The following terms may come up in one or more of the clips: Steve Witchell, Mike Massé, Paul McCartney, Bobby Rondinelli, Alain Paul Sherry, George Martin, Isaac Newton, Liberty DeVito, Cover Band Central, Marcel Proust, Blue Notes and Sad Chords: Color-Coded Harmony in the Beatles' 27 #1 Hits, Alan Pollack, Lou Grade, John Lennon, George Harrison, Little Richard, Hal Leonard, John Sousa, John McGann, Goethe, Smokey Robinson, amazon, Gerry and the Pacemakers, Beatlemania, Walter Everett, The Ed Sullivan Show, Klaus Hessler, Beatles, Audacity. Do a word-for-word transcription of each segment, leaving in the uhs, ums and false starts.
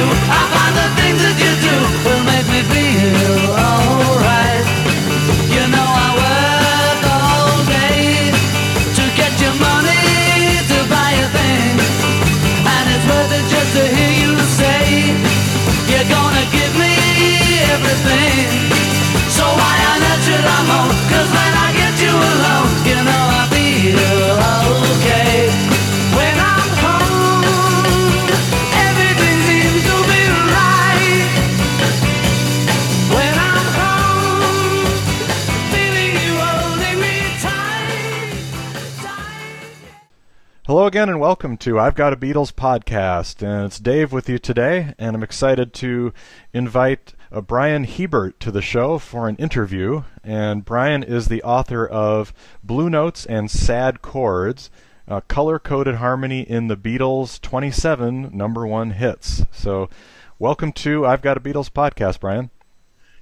do. I find the things that you do will make me feel alright. You know I work all day to get your money to buy a thing, and it's worth it just to hear you say you're gonna give me everything. So why on earth should I moan? 'Cause when I get you alone, you know I feel okay. Hello again and welcome to I've Got a Beatles Podcast, and it's Dave with you today, and I'm excited to invite uh, Brian Hebert to the show for an interview. And Brian is the author of Blue Notes and Sad Chords, uh, Color-Coded Harmony in the Beatles' twenty-seven number one Hits. So welcome to I've Got a Beatles Podcast, Brian.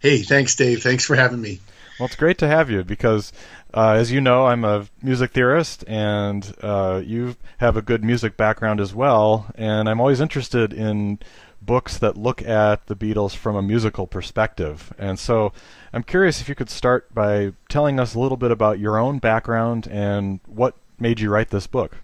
Hey, thanks Dave. Thanks for having me. Well, it's great to have you because, uh, as you know, I'm a music theorist, and uh, you have a good music background as well. And I'm always interested in books that look at the Beatles from a musical perspective. And so I'm curious if you could start by telling us a little bit about your own background and what made you write this book.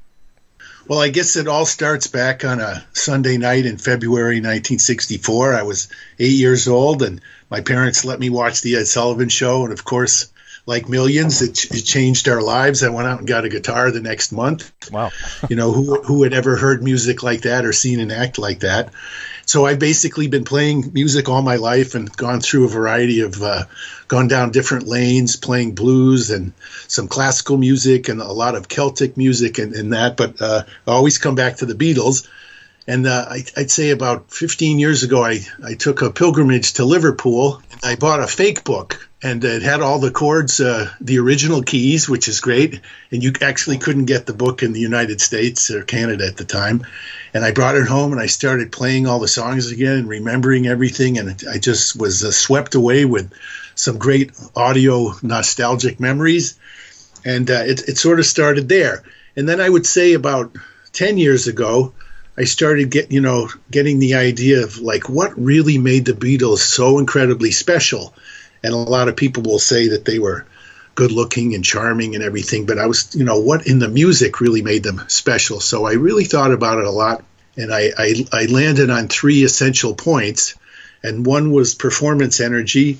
Well, I guess it all starts back on a Sunday night in February nineteen sixty-four. I was eight years old, and my parents let me watch The Ed Sullivan Show. And, of course, like millions, it, ch- it changed our lives. I went out and got a guitar the next month. Wow. You know, who, who had ever heard music like that or seen an act like that? So I've basically been playing music all my life and gone through a variety of uh, – gone down different lanes, playing blues and some classical music and a lot of Celtic music and, and that. But uh, I always come back to the Beatles. And uh, I, I'd say about fifteen years ago, I, I took a pilgrimage to Liverpool, and I bought a fake book, and it had all the chords, uh, the original keys, which is great. And you actually couldn't get the book in the United States or Canada at the time. And I brought it home, and I started playing all the songs again and remembering everything. And I just was uh, swept away with some great audio nostalgic memories. And uh, it, it sort of started there. And then I would say about ten years ago, I started get, you know, getting the idea of, like, what really made the Beatles so incredibly special. And a lot of people will say that they were good-looking and charming and everything, but I was, you know, what in the music really made them special? So I really thought about it a lot, and I, I, I landed on three essential points, and one was performance energy,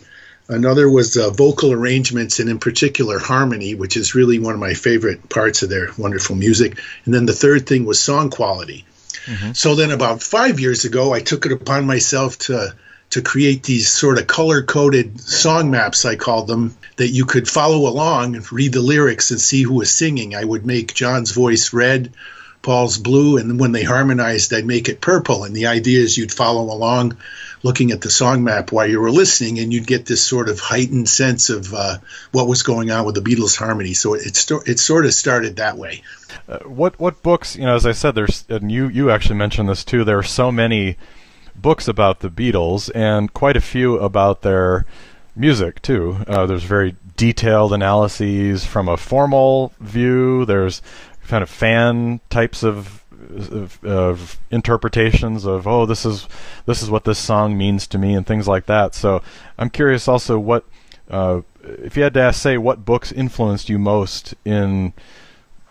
another was uh, vocal arrangements, and in particular harmony, which is really one of my favorite parts of their wonderful music, and then the third thing was song quality. Mm-hmm. So then about five years ago, I took it upon myself to to create these sort of color-coded song maps, I called them, that you could follow along and read the lyrics and see who was singing. I would make John's voice red, Paul's blue, and when they harmonized, I'd make it purple. And the idea is you'd follow along looking at the song map while you were listening, and you'd get this sort of heightened sense of uh, what was going on with the Beatles' harmony. So it, st- it sort of started that way. Uh, what what books, you know, as I said, there's, and you, you actually mentioned this too, there are so many books about the Beatles and quite a few about their music too. Uh, there's very detailed analyses from a formal view. There's kind of fan types of, of, of interpretations of, oh, this is this is what this song means to me and things like that. So I'm curious also what, uh, if you had to ask, say, what books influenced you most in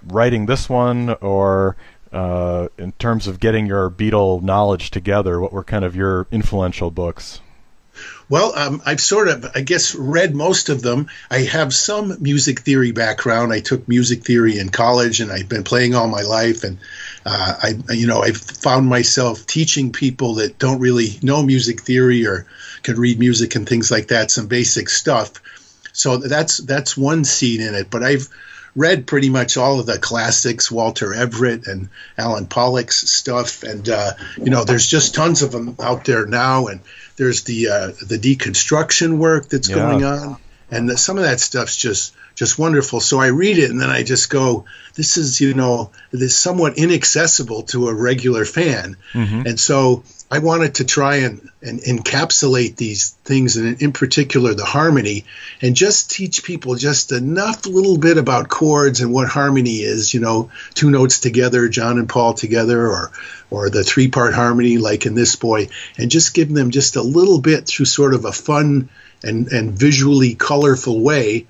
writing this one, or uh, in terms of getting your Beatle knowledge together, what were kind of your influential books? Well, um, I've sort of, I guess, read most of them. I have some music theory background. I took music theory in college, and I've been playing all my life. And uh, I, you know, I've found myself teaching people that don't really know music theory or can read music and things like that, some basic stuff. So that's that's one seed in it. But I've read pretty much all of the classics, Walter Everett and Alan Pollack's stuff. And, uh, you know, there's just tons of them out there now. And there's the uh, the deconstruction work that's yeah. going on. And the, some of that stuff's just, just wonderful. So I read it, and then I just go, this is, you know, this somewhat inaccessible to a regular fan. Mm-hmm. And so I wanted to try and, and encapsulate these things, and in particular the harmony, and just teach people just enough little bit about chords and what harmony is, you know, two notes together, John and Paul together, or or the three-part harmony like in This Boy, and just give them just a little bit through sort of a fun and, and visually colorful way.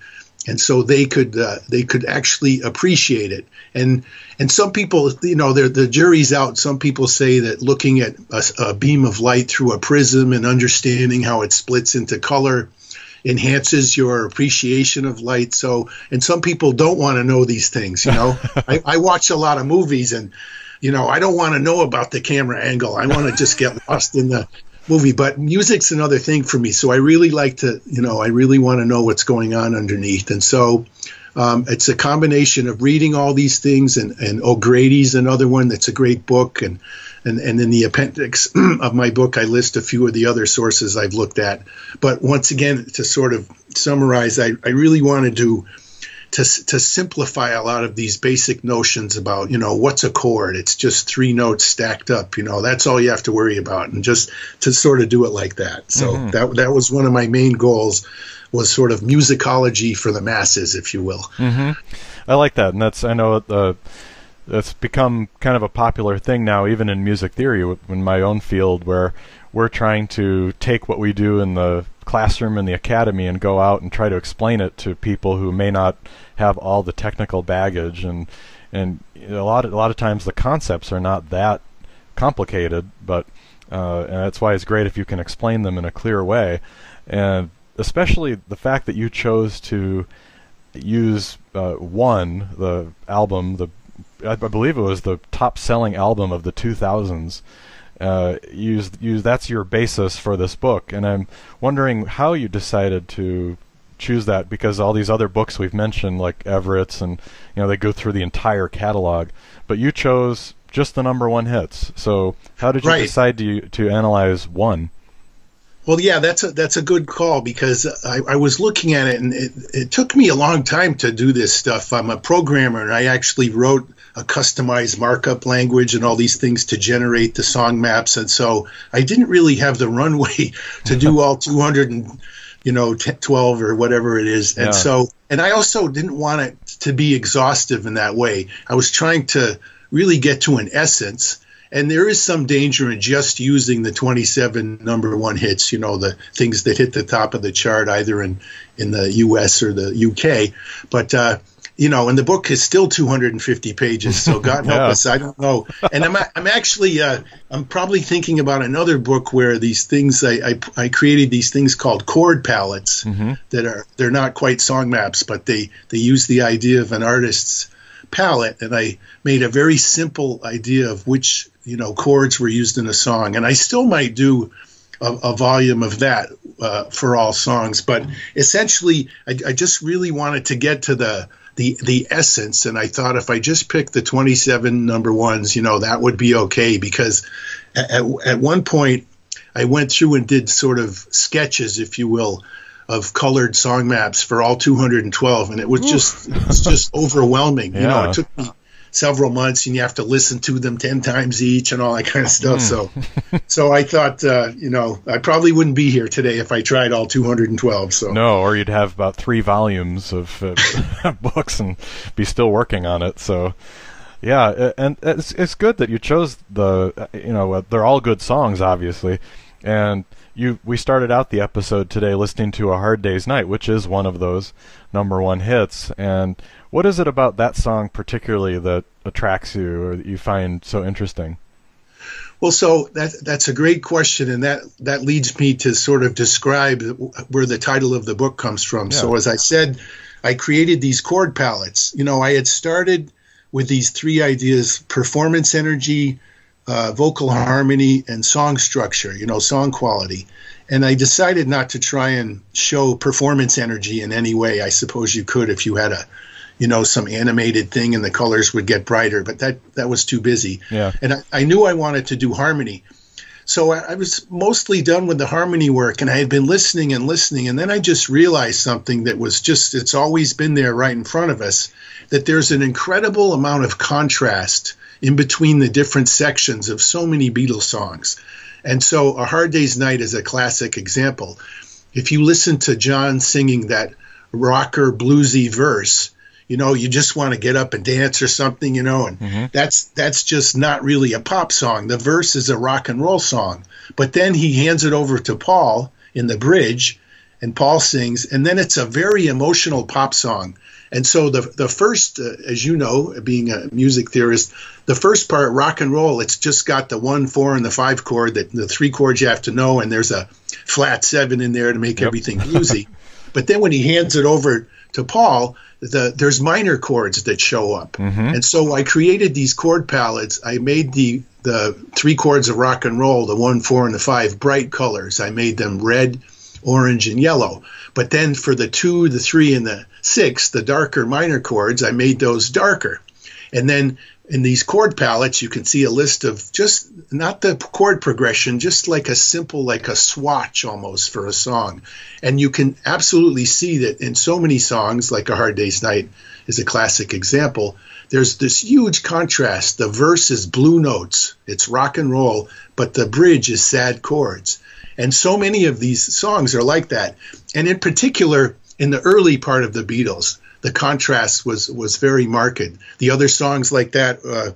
And so they could uh, they could actually appreciate it. And and some people, you know, the jury's out. Some people say that looking at a, a beam of light through a prism and understanding how it splits into color enhances your appreciation of light. So, and some people don't want to know these things, you know. I, I watch a lot of movies, and, you know, I don't want to know about the camera angle. I want to just get lost in the movie, but music's another thing for me. So I really like to, you know, I really want to know what's going on underneath. And so um, it's a combination of reading all these things, and, and O'Grady's another one that's a great book. And, and, and in the appendix of my book, I list a few of the other sources I've looked at. But once again, to sort of summarize, I, I really wanted to To, to simplify a lot of these basic notions about, you know, what's a chord? It's just three notes stacked up, you know, that's all you have to worry about, and just to sort of do it like that. So mm-hmm. that that was one of my main goals, was sort of musicology for the masses, if you will. Mm-hmm. I like that. And that's, I know uh, that's become kind of a popular thing now, even in music theory, in my own field, where we're trying to take what we do in the classroom and the academy and go out and try to explain it to people who may not have all the technical baggage, and and a lot of, a lot of times the concepts are not that complicated, but uh, and that's why it's great if you can explain them in a clear way, and especially the fact that you chose to use uh, one the album the I believe it was the top-selling album of the two thousands. Uh, use use that's your basis for this book, and I'm wondering how you decided to choose that, because all these other books we've mentioned, like Everett's, and you know, they go through the entire catalog, but you chose just the number one hits. So how did you right. decide to to analyze one? Well, yeah, that's a that's a good call, because I, I was looking at it, and it, it took me a long time to do this stuff. I'm a programmer, and I actually wrote a customized markup language and all these things to generate the song maps, and so I didn't really have the runway to do all two hundred and you know twelve or whatever it is. And yeah. so, and I also didn't want it to be exhaustive in that way. I was trying to really get to an essence. And there is some danger in just using the twenty-seven number one hits, you know, the things that hit the top of the chart, either in, in the U S or the U K. But, uh, you know, and the book is still two hundred fifty pages, so God help yeah. us, I don't know. And I'm, I'm actually, uh, I'm probably thinking about another book where these things, I, I, I created these things called chord palettes mm-hmm. that are, they're not quite song maps, but they, they use the idea of an artist's palette. And I made a very simple idea of which, you know, chords were used in a song, and I still might do a, a volume of that uh, for all songs. But essentially, I, I just really wanted to get to the, the the essence, and I thought if I just picked the twenty-seven number ones, you know, that would be okay. Because at, at one point, I went through and did sort of sketches, if you will, of colored song maps for all two hundred twelve, and it was just it's just overwhelming. Yeah. You know, it took me several months, and you have to listen to them ten times each and all that kind of stuff. So so I thought, uh, you know, I probably wouldn't be here today if I tried all two hundred twelve. So no, or you'd have about three volumes of uh, books and be still working on it. So, yeah, and it's, it's good that you chose the, you know, they're all good songs, obviously. And you, we started out the episode today listening to A Hard Day's Night, which is one of those number one hits. And what is it about that song particularly that attracts you, or that you find so interesting? Well, so that, that's a great question, and that, that leads me to sort of describe where the title of the book comes from. Yeah. So as I said, I created these chord palettes. You know, I had started with these three ideas: performance energy, Uh, vocal harmony, and song structure, you know, song quality. And I decided not to try and show performance energy in any way. I suppose you could if you had a, you know, some animated thing and the colors would get brighter, but that, that was too busy. Yeah. And I, I knew I wanted to do harmony. So I, I was mostly done with the harmony work, and I had been listening and listening, and then I just realized something that was just, it's always been there right in front of us, that there's an incredible amount of contrast in between the different sections of so many Beatles songs. And so A Hard Day's Night is a classic example. If you listen to John singing that rocker bluesy verse, you know, you just want to get up and dance or something, you know, and mm-hmm. that's that's just not really a pop song. The verse is a rock and roll song. But then he hands it over to Paul in the bridge, and Paul sings, and then it's a very emotional pop song. And so the the first, uh, as you know, being a music theorist, the first part, rock and roll, it's just got the one, four, and the five chord, that the three chords you have to know, and there's a flat seven in there to make yep. everything bluesy. But then when he hands it over to Paul, the, there's minor chords that show up. Mm-hmm. And so I created these chord palettes. I made the, the three chords of rock and roll, the one, four, and the five, bright colors. I made them red, orange, and yellow. But then for the two, the three, and the six, the darker minor chords, I made those darker. And then in these chord palettes, you can see a list of just not the chord progression, just like a simple, like a swatch almost for a song. And you can absolutely see that in so many songs, like A Hard Day's Night is a classic example, there's this huge contrast. The verse is blue notes, it's rock and roll, but the bridge is sad chords. And so many of these songs are like that. And in particular, in the early part of the Beatles, the contrast was, was very marked. The other songs like that, uh,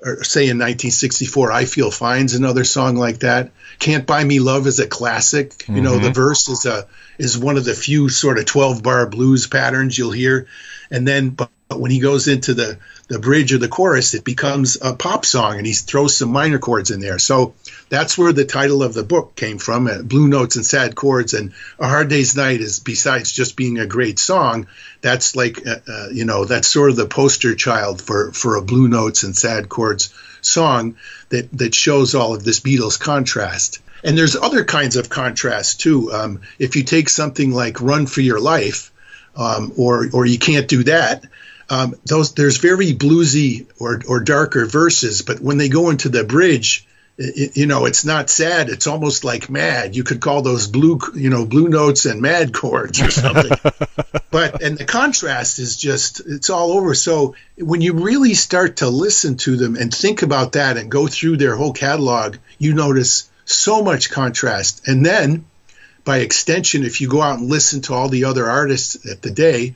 or say in nineteen sixty-four, I Feel Fine's another song like that. Can't Buy Me Love is a classic. Mm-hmm. You know, the verse is a is one of the few sort of twelve-bar blues patterns you'll hear. And then but when he goes into the, the bridge or the chorus, it becomes a pop song, and he throws some minor chords in there. So that's where the title of the book came from, uh, Blue Notes and Sad Chords. And A Hard Day's Night is, besides just being a great song, that's like, uh, uh, you know, that's sort of the poster child for, for a Blue Notes and Sad Chords song that, that shows all of this Beatles contrast. And there's other kinds of contrast, too. Um, if you take something like Run for Your Life, um, or, or You Can't Do That, Um, those there's very bluesy or, or darker verses, but when they go into the bridge, it, you know, it's not sad. It's almost like mad. You could call those blue, you know, blue notes and mad chords or something. But and the contrast is just, it's all over. So when you really start to listen to them and think about that and go through their whole catalog, you notice so much contrast. And then by extension, if you go out and listen to all the other artists at the day,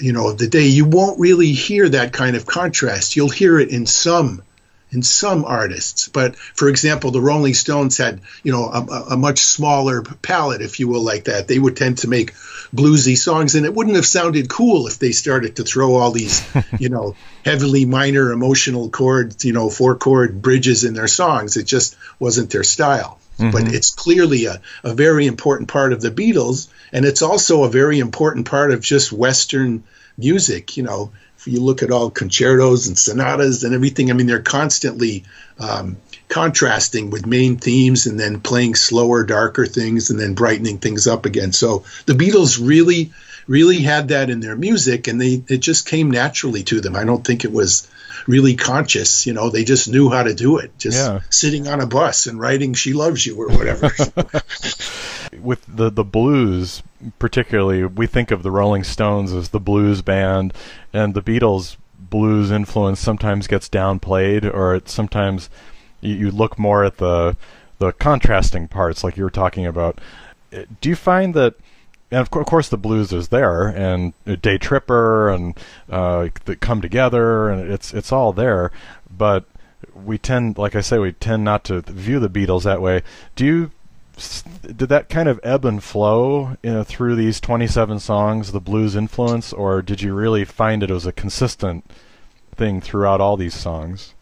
you know, of the day, you won't really hear that kind of contrast. You'll hear it in some, in some artists. But for example, the Rolling Stones had, you know, a, a much smaller palette, if you will, like that. They would tend to make bluesy songs, and it wouldn't have sounded cool if they started to throw all these, you know, heavily minor emotional chords, you know, four chord bridges in their songs. It just wasn't their style. Mm-hmm. But it's clearly a, a very important part of the Beatles, and it's also a very important part of just Western music. You know, if you look at all concertos and sonatas and everything, I mean, they're constantly um, contrasting with main themes and then playing slower, darker things and then brightening things up again. So the Beatles really, really had that in their music, and they it just came naturally to them. I don't think it was really conscious, you know, they just knew how to do it, just yeah. sitting on a bus and writing She Loves You or whatever. With the, the blues, particularly, we think of the Rolling Stones as the blues band, and the Beatles' blues influence sometimes gets downplayed, or it sometimes you, you look more at the the contrasting parts like you were talking about. Do you find that, and of course the blues is there, and Day Tripper, and uh, the Come Together, and it's it's all there, but we tend, like I say, we tend not to view the Beatles that way. Do you, did that kind of ebb and flow, you know, through these twenty-seven songs, the blues influence, or did you really find it was a consistent thing throughout all these songs?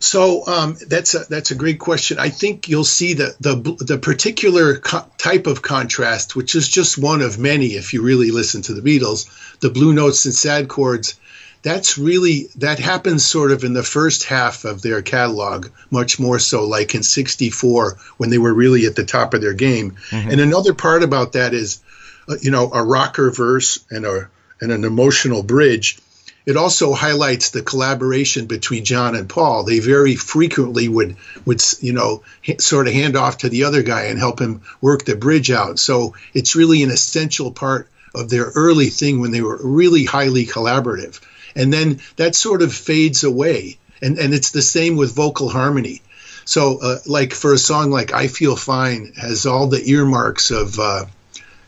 So um, that's a, that's a great question. I think you'll see the the, the particular co- type of contrast, which is just one of many. If you really listen to the Beatles, the blue notes and sad chords, that's really that happens sort of in the first half of their catalog, much more so like in sixty-four when they were really at the top of their game. Mm-hmm. And another part about that is, uh, you know, a rocker verse and a and an emotional bridge. It also highlights the collaboration between John and Paul. They very frequently would, would you know, ha- sort of hand off to the other guy and help him work the bridge out. So it's really an essential part of their early thing when they were really highly collaborative. And then that sort of fades away. And, and it's the same with vocal harmony. So, uh, like, for a song like I Feel Fine has all the earmarks of, uh,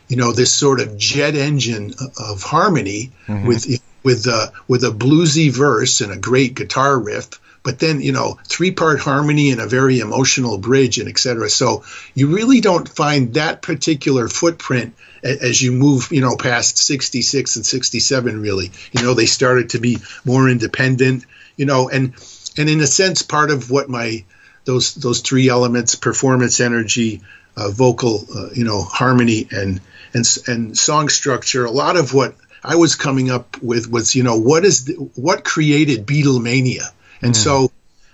you know, this sort of jet engine of harmony mm-hmm. with with uh, with a bluesy verse and a great guitar riff, but then, you know, three-part harmony and a very emotional bridge and et cetera. So you really don't find that particular footprint as you move, you know, past sixty-six and sixty-seven, really. You know, they started to be more independent, you know, and and in a sense, part of what my those those three elements, performance, energy, uh, vocal, uh, you know, harmony and and and song structure, a lot of what I was coming up with was, you know, what is the, what created Beatlemania? And mm. so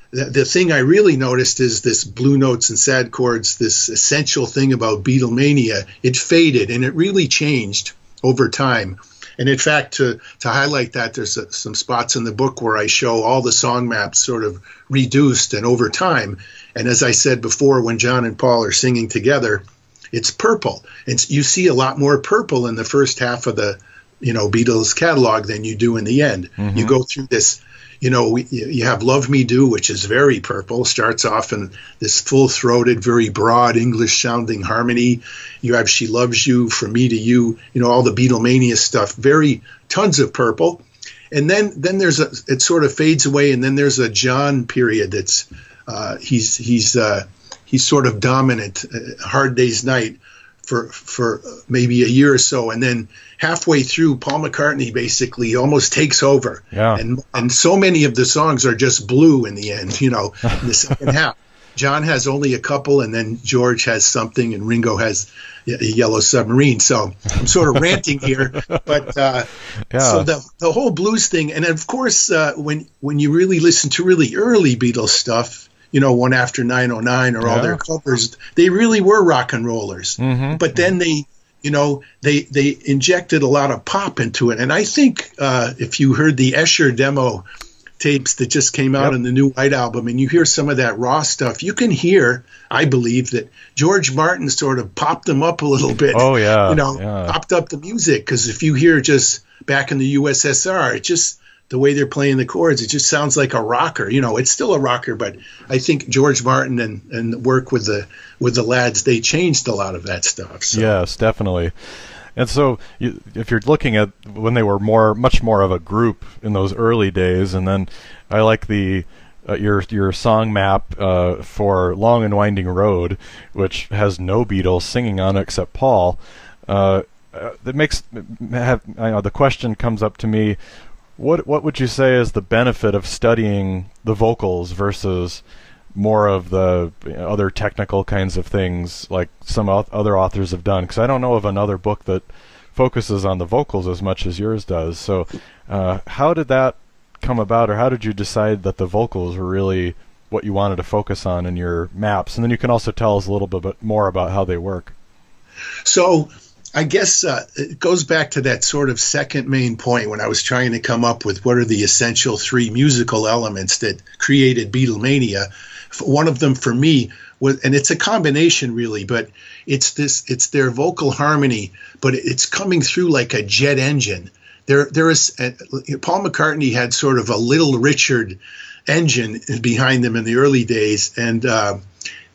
the, the thing I really noticed is this Blue Notes and Sad Chords, this essential thing about Beatlemania, it faded and it really changed over time. And in fact, to, to highlight that, there's a, some spots in the book where I show all the song maps sort of reduced and over time. And as I said before, when John and Paul are singing together, it's purple. And you see a lot more purple in the first half of the, you know, Beatles catalog than you do in the end. Mm-hmm. You go through this, you know, we, you have Love Me Do, which is very purple, starts off in this full-throated, very broad English-sounding harmony. You have She Loves You, From Me to You, you know, all the Beatlemania stuff, very tons of purple. And then then there's a, it sort of fades away, and then there's a John period that's, uh, he's, he's, uh, he's sort of dominant, uh, Hard Day's Night, for for maybe a year or so, and then halfway through, Paul McCartney basically almost takes over. Yeah. And and so many of the songs are just blue in the end, you know, in the second half. John has only a couple, and then George has something, and Ringo has a Yellow Submarine. So I'm sort of ranting here, but uh, yeah. So the the whole blues thing, and of course, uh, when when you really listen to really early Beatles stuff, you know, One After nine oh nine or yeah. all their covers, they really were rock and rollers. Mm-hmm. But then they, you know, they they injected a lot of pop into it. And I think uh, if you heard the Escher demo tapes that just came out yep. in the new White Album and you hear some of that raw stuff, you can hear, I believe, that George Martin sort of popped them up a little bit. Oh, yeah. You know, yeah. popped up the music. Because if you hear just Back in the U S S R, it just... the way they're playing the chords, it just sounds like a rocker. You know, it's still a rocker, but I think George Martin and, and work with the with the lads, they changed a lot of that stuff. So. Yes, definitely. And so you, if you're looking at when they were more, much more of a group in those early days, and then I like the uh, your your song map uh, for Long and Winding Road, which has no Beatles singing on it except Paul. Uh, that makes have I know, the question comes up to me. What what would you say is the benefit of studying the vocals versus more of the you know, other technical kinds of things like some other authors have done? Because I don't know of another book that focuses on the vocals as much as yours does. So uh, how did that come about, or how did you decide that the vocals were really what you wanted to focus on in your maps? And then you can also tell us a little bit more about how they work. So... I guess uh, it goes back to that sort of second main point when I was trying to come up with what are the essential three musical elements that created Beatlemania. One of them for me was, and it's a combination really, but it's this, it's their vocal harmony, but it's coming through like a jet engine. There, there is uh, Paul McCartney had sort of a Little Richard engine behind them in the early days, and. Uh,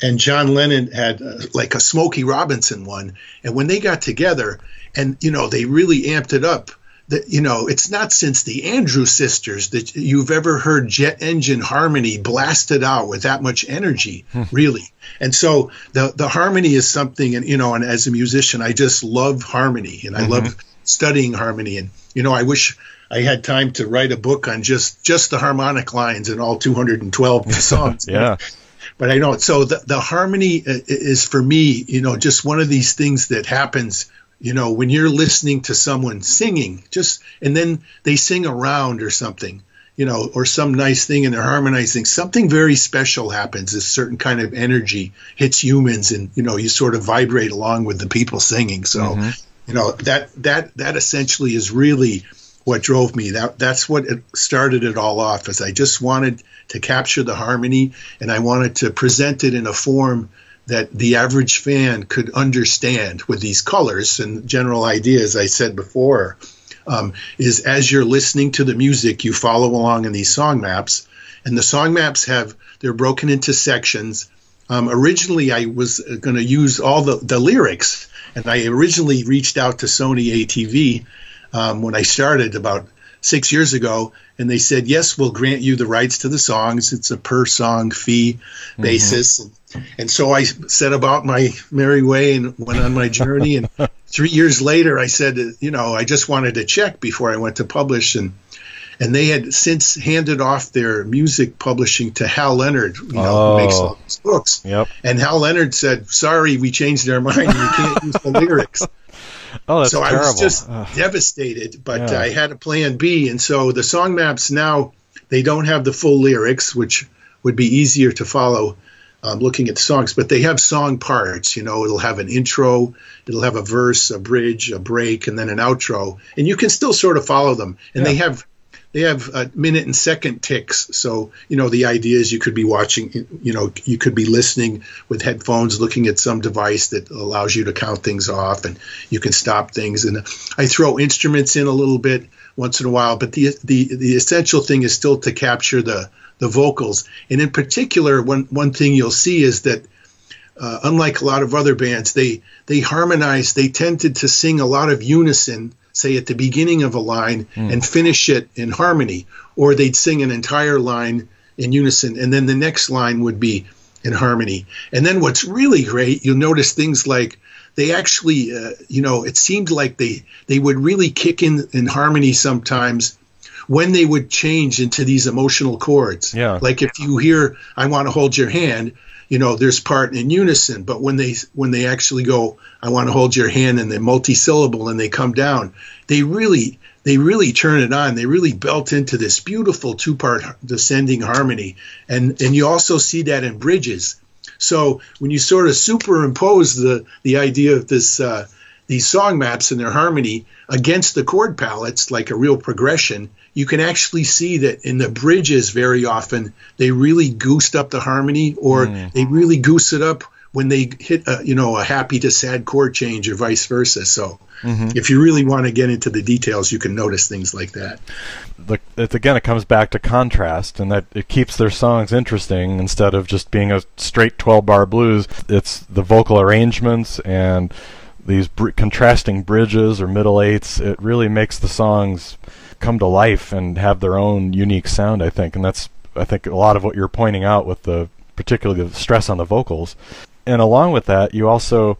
And John Lennon had uh, like a Smokey Robinson one. And when they got together and, you know, they really amped it up. That, you know, it's not since the Andrews Sisters that you've ever heard jet engine harmony blasted out with that much energy, really. And so the, the harmony is something, and, you know, and as a musician, I just love harmony and I mm-hmm. love studying harmony. And, you know, I wish I had time to write a book on just, just the harmonic lines in all two hundred twelve songs. Yeah. But I know, so the, the harmony is for me, you know, just one of these things that happens, you know, when you're listening to someone singing, just, and then they sing around or something, you know, or some nice thing and they're harmonizing, something very special happens. A certain kind of energy hits humans and, you know, you sort of vibrate along with the people singing. So, mm-hmm. you know, that, that, that essentially is really what drove me. That that's what it started it all off, is I just wanted to capture the harmony and I wanted to present it in a form that the average fan could understand with these colors and general ideas I said before, um, is as you're listening to the music, you follow along in these song maps And the song maps have, they're broken into sections. Um, originally, I was going to use all the, the lyrics, and I originally reached out to Sony A T V um, when I started about six years ago, and they said, yes, we'll grant you the rights to the songs. It's a per-song fee basis. Mm-hmm. And so I set about my merry way and went on my journey, and three years later, I said, you know, I just wanted to check before I went to publish, and And they had since handed off their music publishing to Hal Leonard, you know, oh. who makes all these books. Yep. And Hal Leonard said, sorry, we changed our mind. You can't use the lyrics. Oh, that's so terrible. I was just Ugh. devastated, but yeah. I had a plan B. And so the song maps now, they don't have the full lyrics, which would be easier to follow um, looking at the songs. But they have song parts. You know, it'll have an intro. It'll have a verse, a bridge, a break, and then an outro. And you can still sort of follow them. And yeah. they have... They have uh, minute and second ticks, so you know the idea is you could be watching, you know, you could be listening with headphones, looking at some device that allows you to count things off, and you can stop things. And I throw instruments in a little bit once in a while, but the the the essential thing is still to capture the the vocals. And in particular, one one thing you'll see is that uh, unlike a lot of other bands, they they harmonize. They tended to sing a lot of unison, say at the beginning of a line mm. and finish it in harmony, or they'd sing an entire line in unison and then the next line would be in harmony. And then what's really great, you'll notice things like they actually, uh, you know, it seemed like they, they would really kick in in harmony sometimes when they would change into these emotional chords. Yeah. Like if you hear, I want to hold your hand, you know, there's part in unison, but when they when they actually go, I want to hold your hand, and they're multi-syllable and they come down, they really they really turn it on. They really belt into this beautiful two-part descending harmony, and and you also see that in bridges. So when you sort of superimpose the the idea of this uh, these song maps and their harmony against the chord palettes like a real progression, you can actually see that in the bridges very often they really goosed up the harmony, or mm. they really goose it up when they hit a, you know, a happy to sad chord change or vice versa. So mm-hmm. if you really want to get into the details, you can notice things like that. The, it's, again, it comes back to contrast, and that it keeps their songs interesting instead of just being a straight twelve-bar blues. It's the vocal arrangements and these br- contrasting bridges or middle eights. It really makes the songs come to life and have their own unique sound, I think. And that's, I think, a lot of what you're pointing out with the, particularly the stress on the vocals. And along with that, you also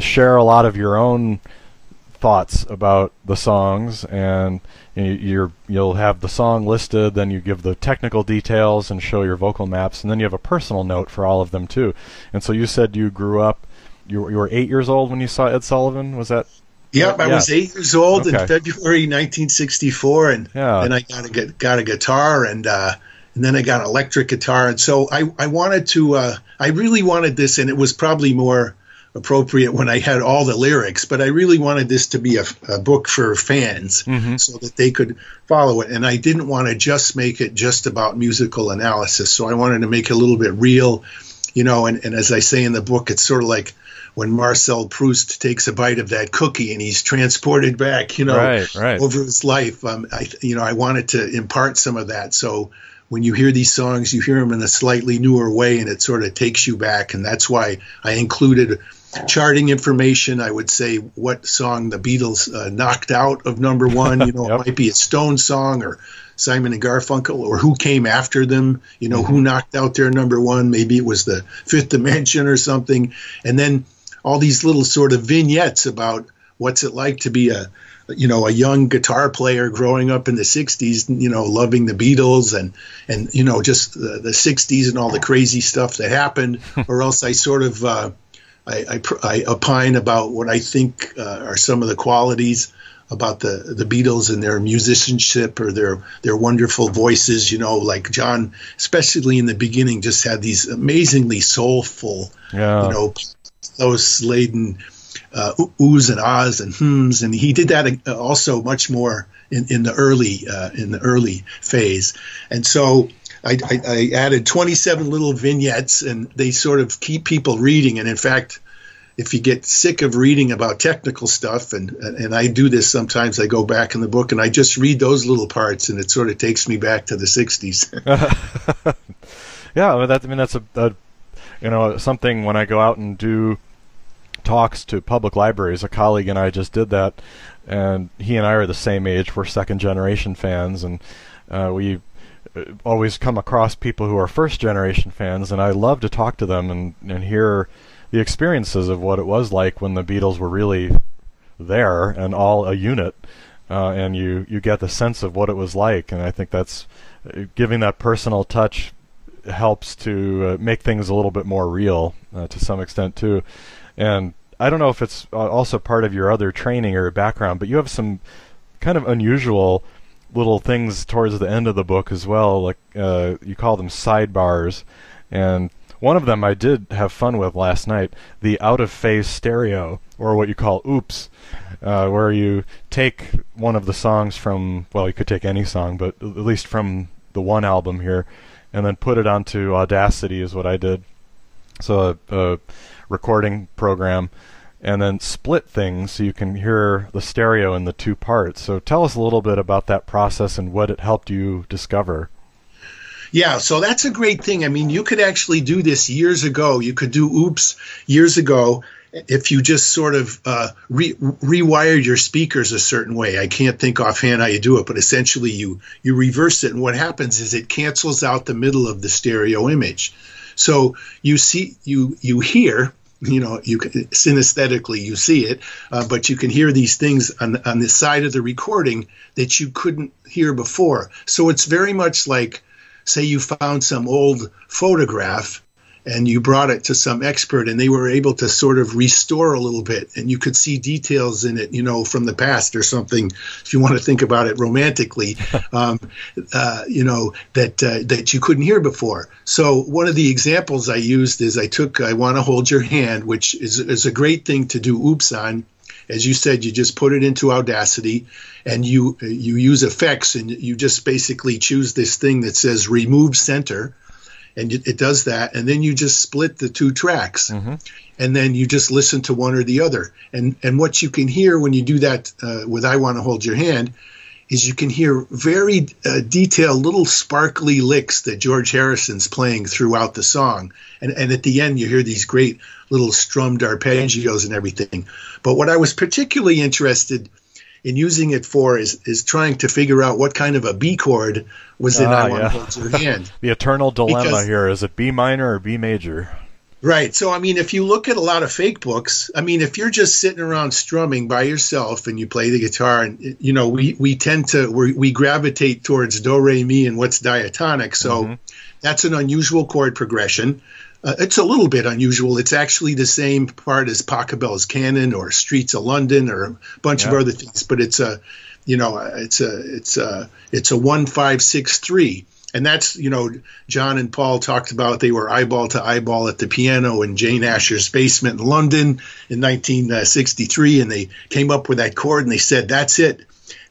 share a lot of your own thoughts about the songs, and you're, you'll have the song listed, then you give the technical details and show your vocal maps, and then you have a personal note for all of them too. And so you said you grew up, you were, you were eight years old when you saw Ed Sullivan, was that? Yep, I yeah. was eight years old okay. in February nineteen sixty-four, and yeah. and I got a got a guitar, and uh, and then I got an electric guitar, and so I I wanted to uh, I really wanted this, and it was probably more appropriate when I had all the lyrics, but I really wanted this to be a, a book for fans, mm-hmm. so that they could follow it. And I didn't want to just make it just about musical analysis, so I wanted to make it a little bit real, you know. And, and as I say in the book, it's sort of like when Marcel Proust takes a bite of that cookie and he's transported back, you know, right, right. over his life. Um, I, you know, I wanted to impart some of that. So when you hear these songs, you hear them in a slightly newer way, and it sort of takes you back. And that's why I included charting information. I would say what song the Beatles uh, knocked out of number one. You know, yep. it might be a Stones song or Simon and Garfunkel, or who came after them, you know, mm-hmm. who knocked out their number one. Maybe it was the Fifth Dimension or something. And then all these little sort of vignettes about what's it like to be a, you know, a young guitar player growing up in the sixties, you know, loving the Beatles and, and you know, just the, the sixties and all the crazy stuff that happened. Or else I sort of, uh, I, I, I opine about what I think uh, are some of the qualities about the, the Beatles and their musicianship or their, their wonderful voices, you know, like John, especially in the beginning, just had these amazingly soulful, yeah. you know, those laden uh, oohs and ahs and hmms, and he did that also much more in, in the early uh, in the early phase. And so I, I, I added twenty-seven little vignettes, and they sort of keep people reading. And in fact, if you get sick of reading about technical stuff, and and I do this sometimes, I go back in the book and I just read those little parts, and it sort of takes me back to the sixties. Yeah, well, that, I mean, that's a, a, you know, something when I go out and do talks to public libraries. A colleague and I just did that, and he and I are the same age. We're second generation fans, and uh, we always come across people who are first generation fans, and I love to talk to them and, and hear the experiences of what it was like when the Beatles were really there and all a unit, uh, and you, you get the sense of what it was like. And I think that's uh, giving that personal touch helps to uh, make things a little bit more real uh, to some extent too. And I don't know if it's also part of your other training or background, but you have some kind of unusual little things towards the end of the book as well, like uh, you call them sidebars, and one of them I did have fun with last night, the out-of-phase stereo, or what you call oops, uh, where you take one of the songs from, well, you could take any song, but at least from the one album here, and then put it onto Audacity is what I did. So a, a recording program, and then split things so you can hear the stereo in the two parts. So tell us a little bit about that process and what it helped you discover. Yeah, so that's a great thing. I mean, you could actually do this years ago. You could do oops years ago if you just sort of uh, re rewired your speakers a certain way. I can't think offhand how you do it, but essentially you, you reverse it, and what happens is it cancels out the middle of the stereo image. So you see, you you hear, you know, you can, synesthetically you see it, uh, but you can hear these things on, on the side of the recording that you couldn't hear before. So it's very much like, say you found some old photograph and you brought it to some expert and they were able to sort of restore a little bit, and you could see details in it, you know, from the past or something, if you want to think about it romantically, um, uh, you know, that uh, that you couldn't hear before. So one of the examples I used is I took I Want to Hold Your Hand, which is, is a great thing to do oops on. As you said, you just put it into Audacity and you, you use effects, and you just basically choose this thing that says remove center. And it does that, and then you just split the two tracks, mm-hmm. and then you just listen to one or the other. And and what you can hear when you do that uh, with I Want to Hold Your Hand is you can hear very uh, detailed little sparkly licks that George Harrison's playing throughout the song. And, and at the end, you hear these great little strummed arpeggios and everything. But what I was particularly interested in using it for is, is trying to figure out what kind of a B chord was in ah, I Want to yeah. Hold Your Hand. The eternal dilemma because, here, is it B minor or B major? Right. So, I mean, if you look at a lot of fake books, I mean, if you're just sitting around strumming by yourself and you play the guitar, and, you know, we, we tend to, we're, we gravitate towards do, re, mi, and what's diatonic. So mm-hmm. that's an unusual chord progression. Uh, it's a little bit unusual. It's actually the same part as Pachelbel's Canon or Streets of London or a bunch yeah. of other things, but it's a, you know, it's a, it's a, it's a one five six three, and that's, you know, John and Paul talked about they were eyeball to eyeball at the piano in Jane Asher's basement in London in nineteen sixty-three, and they came up with that chord and they said that's it,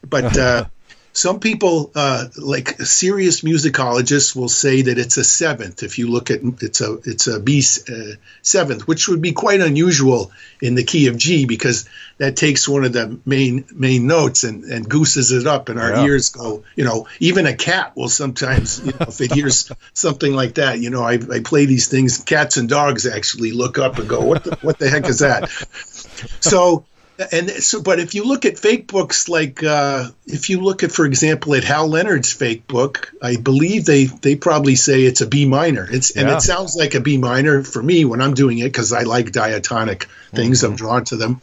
but. Uh, Some people, uh, like serious musicologists, will say that it's a seventh. If you look at it's a it's a B uh, seventh, which would be quite unusual in the key of G, because that takes one of the main main notes and, and gooses it up, and our yeah. ears go. You know, even a cat will sometimes, you know, if it hears something like that. You know, I, I play these things. Cats and dogs actually look up and go, "What the, what the heck is that?" So. And so, but if you look at fake books, like uh, if you look at, for example, at Hal Leonard's fake book, I believe they they probably say it's a B minor. It's yeah. and it sounds like a B minor for me when I'm doing it, because I like diatonic things. Mm-hmm. I'm drawn to them.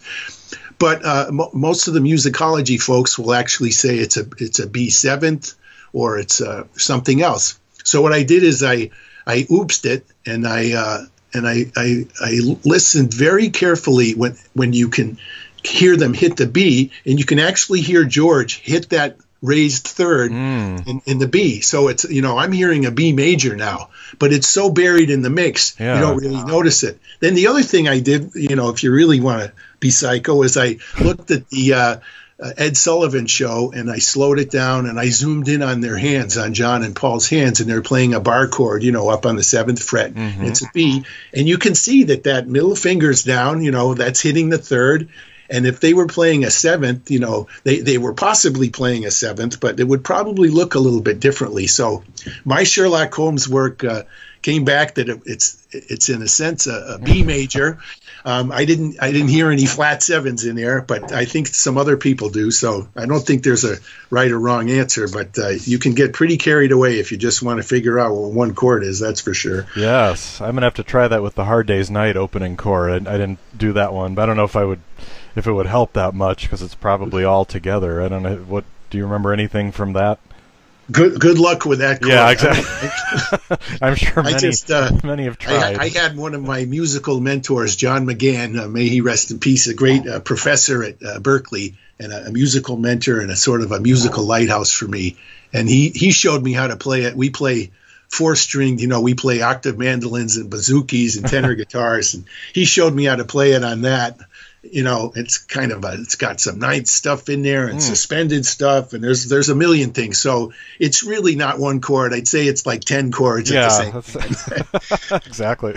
But uh, mo most of the musicology folks will actually say it's a it's a B seventh or it's uh, something else. So what I did is I I oopsed it, and I uh, and I, I I listened very carefully when when you can. Hear them hit the B, and you can actually hear George hit that raised third mm. in, in the B. So it's, you know, I'm hearing a B major now, but it's so buried in the mix, yeah. you don't really wow. notice it. Then the other thing I did, you know, if you really want to be psycho, is I looked at the uh, uh, Ed Sullivan Show, and I slowed it down and I zoomed in on their hands, on John and Paul's hands, and they're playing a bar chord, you know, up on the seventh fret. Mm-hmm. It's a B, and you can see that that middle finger's down, you know, that's hitting the third. And if they were playing a seventh, you know, they, they were possibly playing a seventh, but it would probably look a little bit differently. So my Sherlock Holmes work uh, came back that it, it's it's in a sense a, a B major. Um, I didn't I didn't hear any flat sevens in there, but I think some other people do. So I don't think there's a right or wrong answer, but uh, you can get pretty carried away if you just want to figure out what one chord is. That's for sure. Yes, I'm gonna have to try that with the Hard Day's Night opening chord. I, I didn't do that one, but I don't know if I would. If it would help that much, because it's probably all together. I don't know. What do you remember anything from that? Good, good luck with that chord. Yeah, exactly. I'm sure many, I just, uh, many have tried. I, I had one of my musical mentors, John McGann, uh, may he rest in peace, a great uh, professor at uh, Berklee, and a, a musical mentor and a sort of a musical lighthouse for me. And he, he showed me how to play it. We play four-stringed, you know, we play octave mandolins and bazookas and tenor guitars, and he showed me how to play it on that. You know, it's kind of a, it's got some ninth stuff in there and mm. suspended stuff, and there's there's a million things. So it's really not one chord. I'd say it's like ten chords. Yeah, at the same time. Exactly.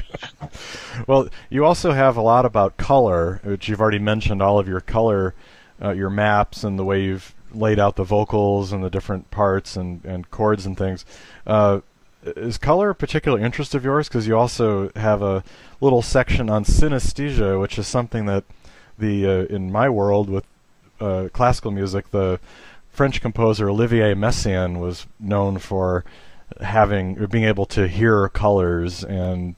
Well, you also have a lot about color, which you've already mentioned. All of your color, uh, your maps, and the way you've laid out the vocals and the different parts and and chords and things. Uh, Is color a particular interest of yours? Because you also have a little section on synesthesia, which is something that the uh, in my world with uh, classical music, the French composer Olivier Messiaen was known for having or being able to hear colors and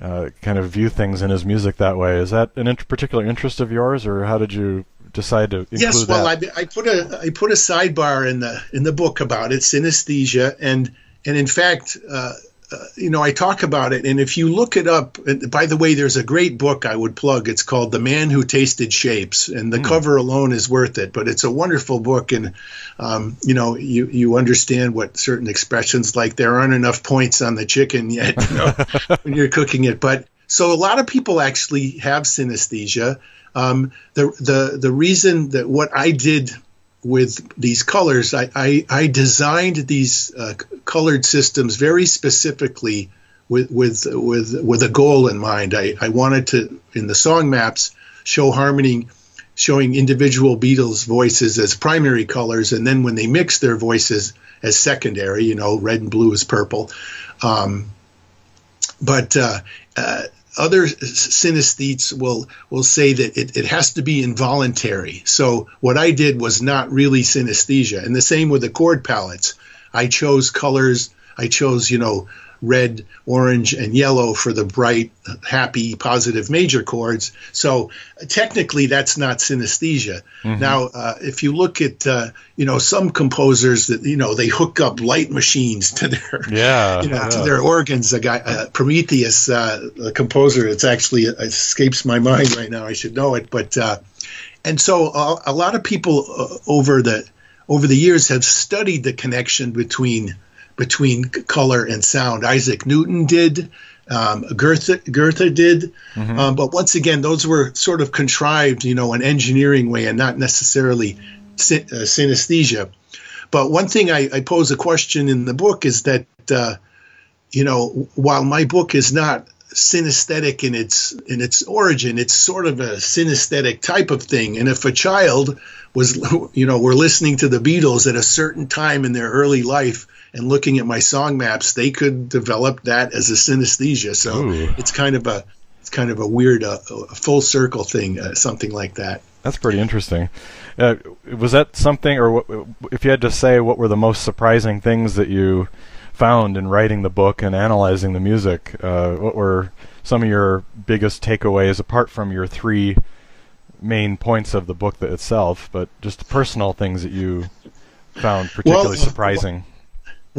uh, kind of view things in his music that way. Is that an int- particular interest of yours, or how did you decide to include yes, well, that? I, I put a I put a sidebar in the in the book about it, synesthesia, and. And in fact, uh, uh, you know, I talk about it. And if you look it up, and by the way, there's a great book I would plug. It's called The Man Who Tasted Shapes. And the mm. cover alone is worth it. But it's a wonderful book. And, um, you know, you, you understand what certain expressions, like there aren't enough points on the chicken yet, you know, when you're cooking it. But so a lot of people actually have synesthesia. Um, the, the, the reason that what I did with these colors, I, I, I designed these uh, colored systems very specifically with with with with a goal in mind. I, I wanted to, in the song maps, show harmony, showing individual Beatles voices as primary colors, and then when they mix their voices as secondary. You know, red and blue is purple, um, but. Uh, uh, Other synesthetes will will say that it, it has to be involuntary. So what I did was not really synesthesia. And the same with the chord palettes. I chose colors. I chose, you know, red, orange, and yellow for the bright, happy, positive major chords. So technically, that's not synesthesia. Mm-hmm. Now, uh, if you look at, uh, you know, some composers that, you know, they hook up light machines to their, yeah, you know, yeah. to their organs. A guy, uh, Prometheus, uh, a composer, it's actually it escapes my mind right now. I should know it, but uh, and so a, a lot of people uh, over the over the years have studied the connection between. between color and sound. Isaac Newton did, um, Goethe, Goethe did, mm-hmm. um, but once again, those were sort of contrived, you know, an engineering way and not necessarily sy- uh, synesthesia. But one thing I, I pose a question in the book is that, uh, you know, while my book is not synesthetic in its in its origin, it's sort of a synesthetic type of thing. And if a child was, you know, were listening to the Beatles at a certain time in their early life, and looking at my song maps, they could develop that as a synesthesia. So Ooh. it's kind of a it's kind of a weird uh, a full circle thing, uh, something like that. That's pretty interesting. Uh, was that something, or what, if you had to say, what were the most surprising things that you found in writing the book and analyzing the music? Uh, what were some of your biggest takeaways, apart from your three main points of the book itself, but just personal things that you found particularly well, surprising? Well,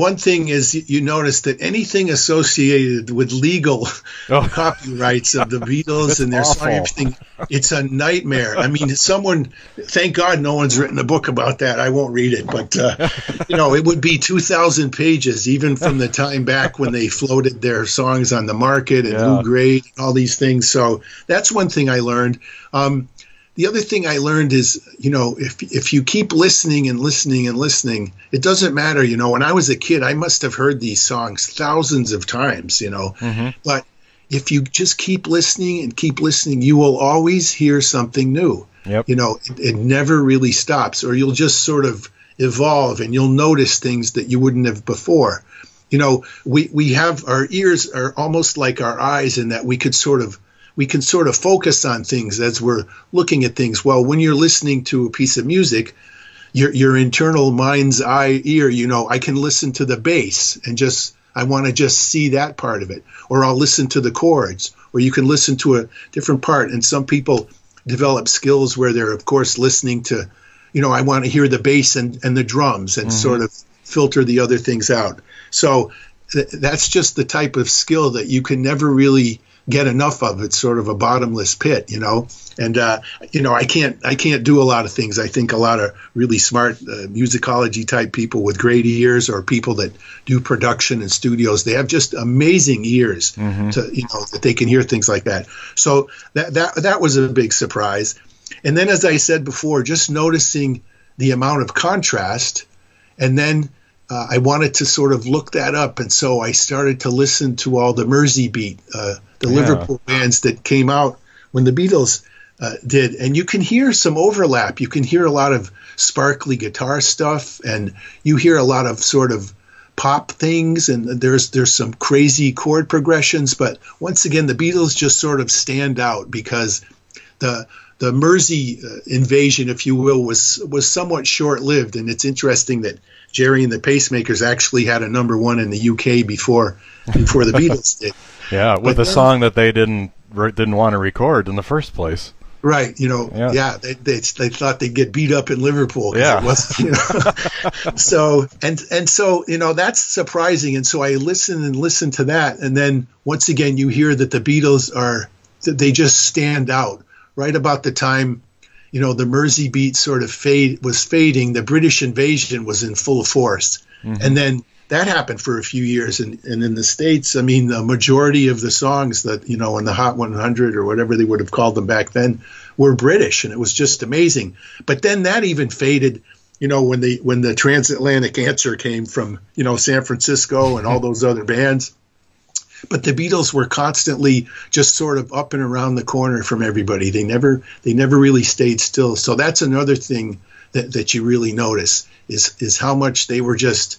one thing is you notice that anything associated with legal oh. copyrights of the Beatles and their song, everything, it's a nightmare. I mean, someone, thank God no one's written a book about that. I won't read it, but, uh, you know, it would be two thousand pages, even from the time back when they floated their songs on the market and yeah. Lou Grade and all these things. So that's one thing I learned. Um, the other thing I learned is, you know, if if you keep listening and listening and listening, it doesn't matter. You know, when I was a kid, I must have heard these songs thousands of times, you know. Mm-hmm. But if you just keep listening and keep listening, you will always hear something new. Yep. You know, it, it never really stops, or you'll just sort of evolve and you'll notice things that you wouldn't have before. You know, we, we have our ears are almost like our eyes in that we could sort of we can sort of focus on things as we're looking at things. Well, when you're listening to a piece of music, your your internal mind's eye ear, you know, I can listen to the bass and just I want to just see that part of it, or I'll listen to the chords, or you can listen to a different part. And some people develop skills where they're, of course, listening to, you know, I want to hear the bass and, and the drums and mm-hmm. sort of filter the other things out. So th- that's just the type of skill that you can never really get enough of. It's sort of a bottomless pit, you know. And uh, you know, I can't, I can't do a lot of things. I think a lot of really smart uh, musicology type people with great ears, or people that do production in studios, they have just amazing ears mm-hmm. to, you know, that they can hear things like that. So that that that was a big surprise. And then, as I said before, just noticing the amount of contrast, and then. Uh, I wanted to sort of look that up, and so I started to listen to all the Merseybeat, uh, the yeah. Liverpool bands that came out when the Beatles uh, did. And you can hear some overlap. You can hear a lot of sparkly guitar stuff, and you hear a lot of sort of pop things, and there's there's some crazy chord progressions. But once again, the Beatles just sort of stand out because the the Mersey uh, invasion, if you will, was was somewhat short-lived, and it's interesting that Gerry and the Pacemakers actually had a number one in the U K before before the Beatles did. Yeah, with but, a song that they didn't didn't want to record in the first place. Right, you know, yeah, yeah they, they they thought they'd get beat up in Liverpool. Yeah. It wasn't, you know? so and and so you know that's surprising. And so I listened and listened to that, and then once again you hear that the Beatles are they just stand out right about the time. You know, the Merseybeat sort of fade was fading. The British invasion was in full force. Mm-hmm. And then that happened for a few years. And, and in the States, I mean, the majority of the songs that, you know, in the Hot one hundred or whatever they would have called them back then were British. And it was just amazing. But then that even faded, you know, when the, when the transatlantic answer came from, you know, San Francisco and all those other bands. But the Beatles were constantly just sort of up and around the corner from everybody. They never, they never really stayed still. So that's another thing that, that you really notice is is how much they were just,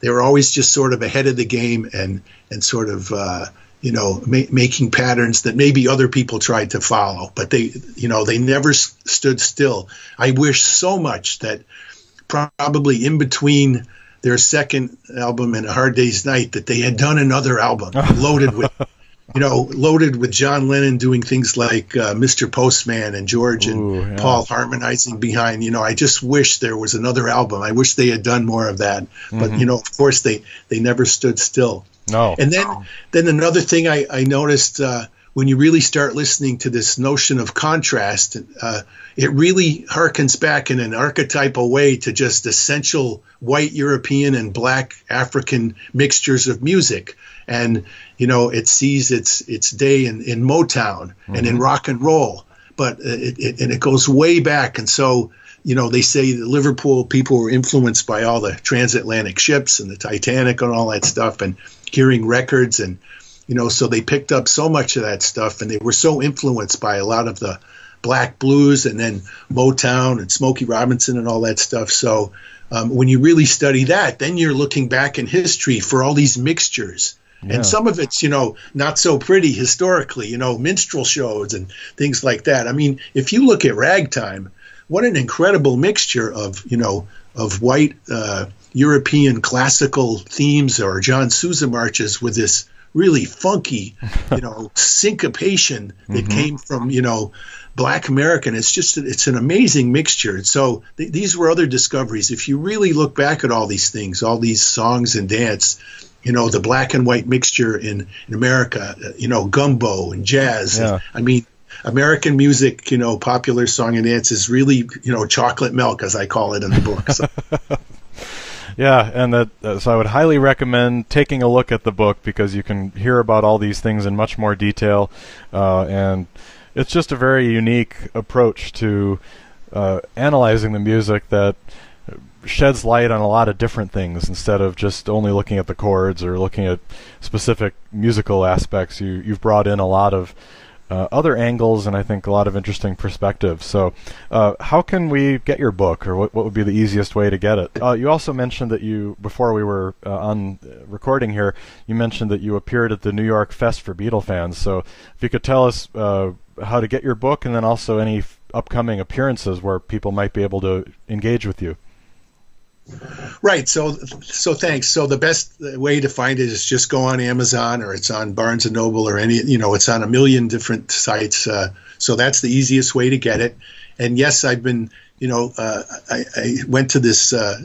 they were always just sort of ahead of the game and and sort of uh, you know ma- making patterns that maybe other people tried to follow. But they, you know, they never s- stood still. I wish so much that probably in between their second album and A Hard Day's Night that they had done another album loaded with, you know, loaded with John Lennon doing things like uh, Mister Postman and George and Ooh, yeah. Paul harmonizing behind. You know, I just wish there was another album. I wish they had done more of that. Mm-hmm. But, you know, of course, they, they never stood still. No. And then then another thing I, I noticed uh, when you really start listening to this notion of contrast, uh, it really harkens back in an archetypal way to just essential white European and black African mixtures of music. And, you know, it sees its its day in, in Motown mm-hmm. and in rock and roll. But it, it and it goes way back. And so, you know, they say the Liverpool people were influenced by all the transatlantic ships and the Titanic and all that stuff and hearing records. And, you know, so they picked up so much of that stuff, and they were so influenced by a lot of the black blues and then Motown and Smokey Robinson and all that stuff. So um, when you really study that, then you're looking back in history for all these mixtures. Yeah. And some of it's, you know, not so pretty historically, you know, minstrel shows and things like that. I mean, if you look at ragtime, what an incredible mixture of, you know, of white uh, European classical themes or John Sousa marches with this really funky, you know, syncopation that mm-hmm. came from, you know, Black American. It's just, it's an amazing mixture. So th- these were other discoveries. If you really look back at all these things, all these songs and dance, you know, the black and white mixture in, in America, you know, gumbo and jazz. Yeah. I mean, American music, you know, popular song and dance is really, you know, chocolate milk, as I call it in the book. So. Yeah, and that uh, so I would highly recommend taking a look at the book because you can hear about all these things in much more detail, uh, and it's just a very unique approach to uh, analyzing the music that sheds light on a lot of different things instead of just only looking at the chords or looking at specific musical aspects. You, you've brought in a lot of uh, other angles and I think a lot of interesting perspectives. So uh, how can we get your book, or what, what would be the easiest way to get it? Uh, you also mentioned that you, before we were uh, on recording here, you mentioned that you appeared at the New York Fest for Beatle fans. So if you could tell us uh, how to get your book, and then also any f upcoming appearances where people might be able to engage with you. Right. So, so thanks. So the best way to find it is just go on Amazon, or it's on Barnes and Noble, or any, you know, it's on a million different sites. Uh, so that's the easiest way to get it. And yes, I've been, you know, uh, I, I went to this uh,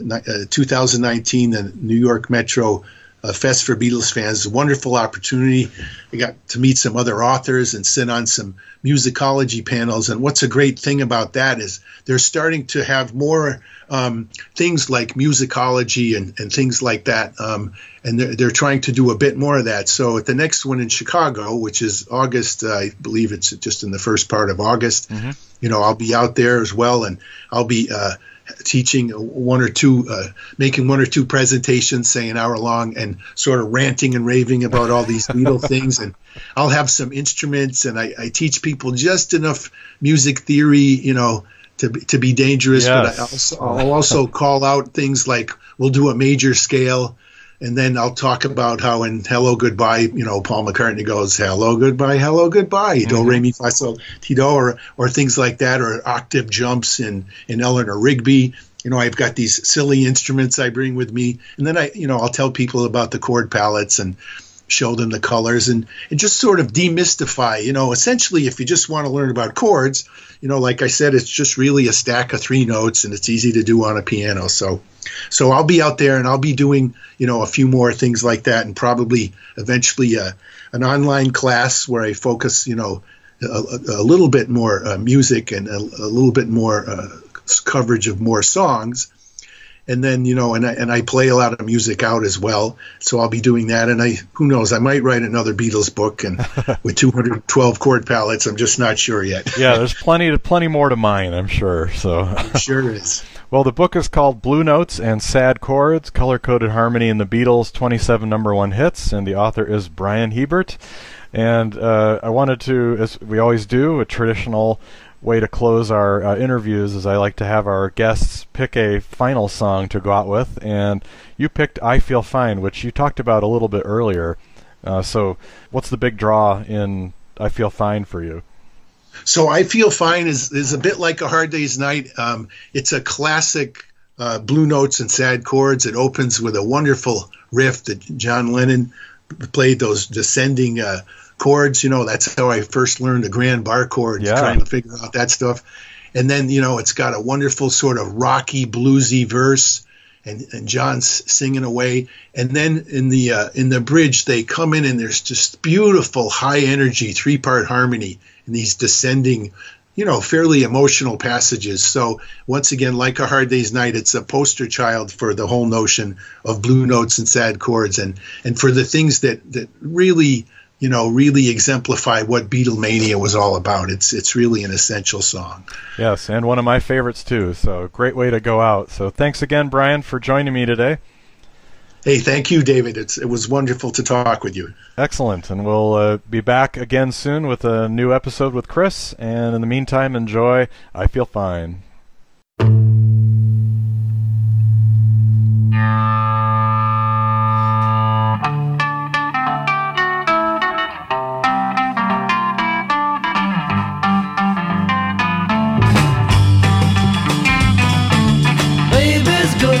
two thousand nineteen, the New York Metro uh, Fest for Beatles fans. A wonderful opportunity. I got to meet some other authors and sit on some musicology panels. And what's a great thing about that is they're starting to have more um, things like musicology and, and things like that. Um, and they're, they're trying to do a bit more of that. So at the next one in Chicago, which is August, uh, I believe it's just in the first part of August, mm-hmm. you know, I'll be out there as well. And I'll be uh, teaching one or two, uh, making one or two presentations, say an hour long, and sort of ranting and raving about all these Beatles things. And I'll have some instruments, and I, I teach people people just enough music theory, you know, to, to be dangerous. Yes. But I also, I'll also call out things like we'll do a major scale, and then I'll talk about how in Hello Goodbye, you know, Paul McCartney goes, hello, goodbye, hello, goodbye, mm-hmm. do, re, mi, fa, sol, ti, do, or, or things like that, or octave jumps in, in Eleanor Rigby. You know, I've got these silly instruments I bring with me. And then I, you know, I'll tell people about the chord palettes and show them the colors, and, and just sort of demystify, you know, essentially if you just want to learn about chords, you know, like I said, it's just really a stack of three notes, and it's easy to do on a piano. So, so I'll be out there, and I'll be doing, you know, a few more things like that, and probably eventually a, an online class where I focus, you know, a, a little bit more uh, music and a, a little bit more uh, coverage of more songs. And then, you know, and I, and I play a lot of music out as well. So I'll be doing that. And I, who knows, I might write another Beatles book, and with two hundred twelve chord palettes. I'm just not sure yet. Yeah, there's plenty to, plenty more to mine, I'm sure. So it sure is. Well, the book is called Blue Notes and Sad Chords, Color-Coded Harmony in the Beatles' twenty-seven number one Hits. And the author is Brian Hebert. And uh, I wanted to, as we always do, a traditional way to close our uh, interviews is I like to have our guests pick a final song to go out with, and you picked I Feel Fine, which you talked about a little bit earlier. Uh, so what's the big draw in I Feel Fine for you? So I Feel Fine is, is a bit like A Hard Day's Night. Um, it's a classic uh, Blue Notes and Sad Chords. It opens with a wonderful riff that John Lennon played, those descending uh, chords. You know, that's how I first learned the grand bar chords, yeah. Trying to figure out that stuff. And then, you know, it's got a wonderful sort of rocky, bluesy verse, and, and John's singing away. And then in the uh, in the bridge, they come in, and there's just beautiful, high-energy, three-part harmony in these descending, you know, fairly emotional passages. So once again, like A Hard Day's Night, it's a poster child for the whole notion of Blue Notes and Sad Chords, and and for the things that that really, you know, really exemplify what Beatlemania was all about. It's it's really an essential song. Yes, and one of my favorites too. So great way to go out. So thanks again, Brian, for joining me today. Hey, thank you, David. It's, it was wonderful to talk with you. Excellent. And we'll uh, be back again soon with a new episode with Chris. And in the meantime, enjoy I Feel Fine. Baby's good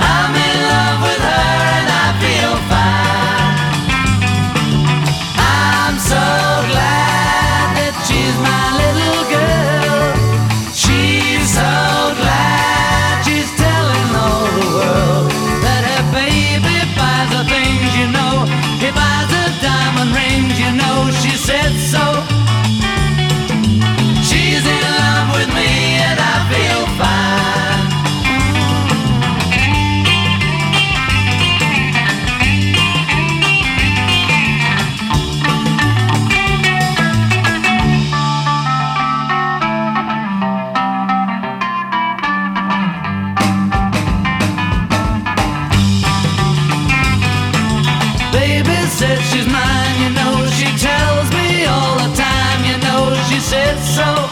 I'm in love with her and I feel fine. I'm so glad that she's my little girl. She says she's mine, you know she tells me all the time, you know she says so.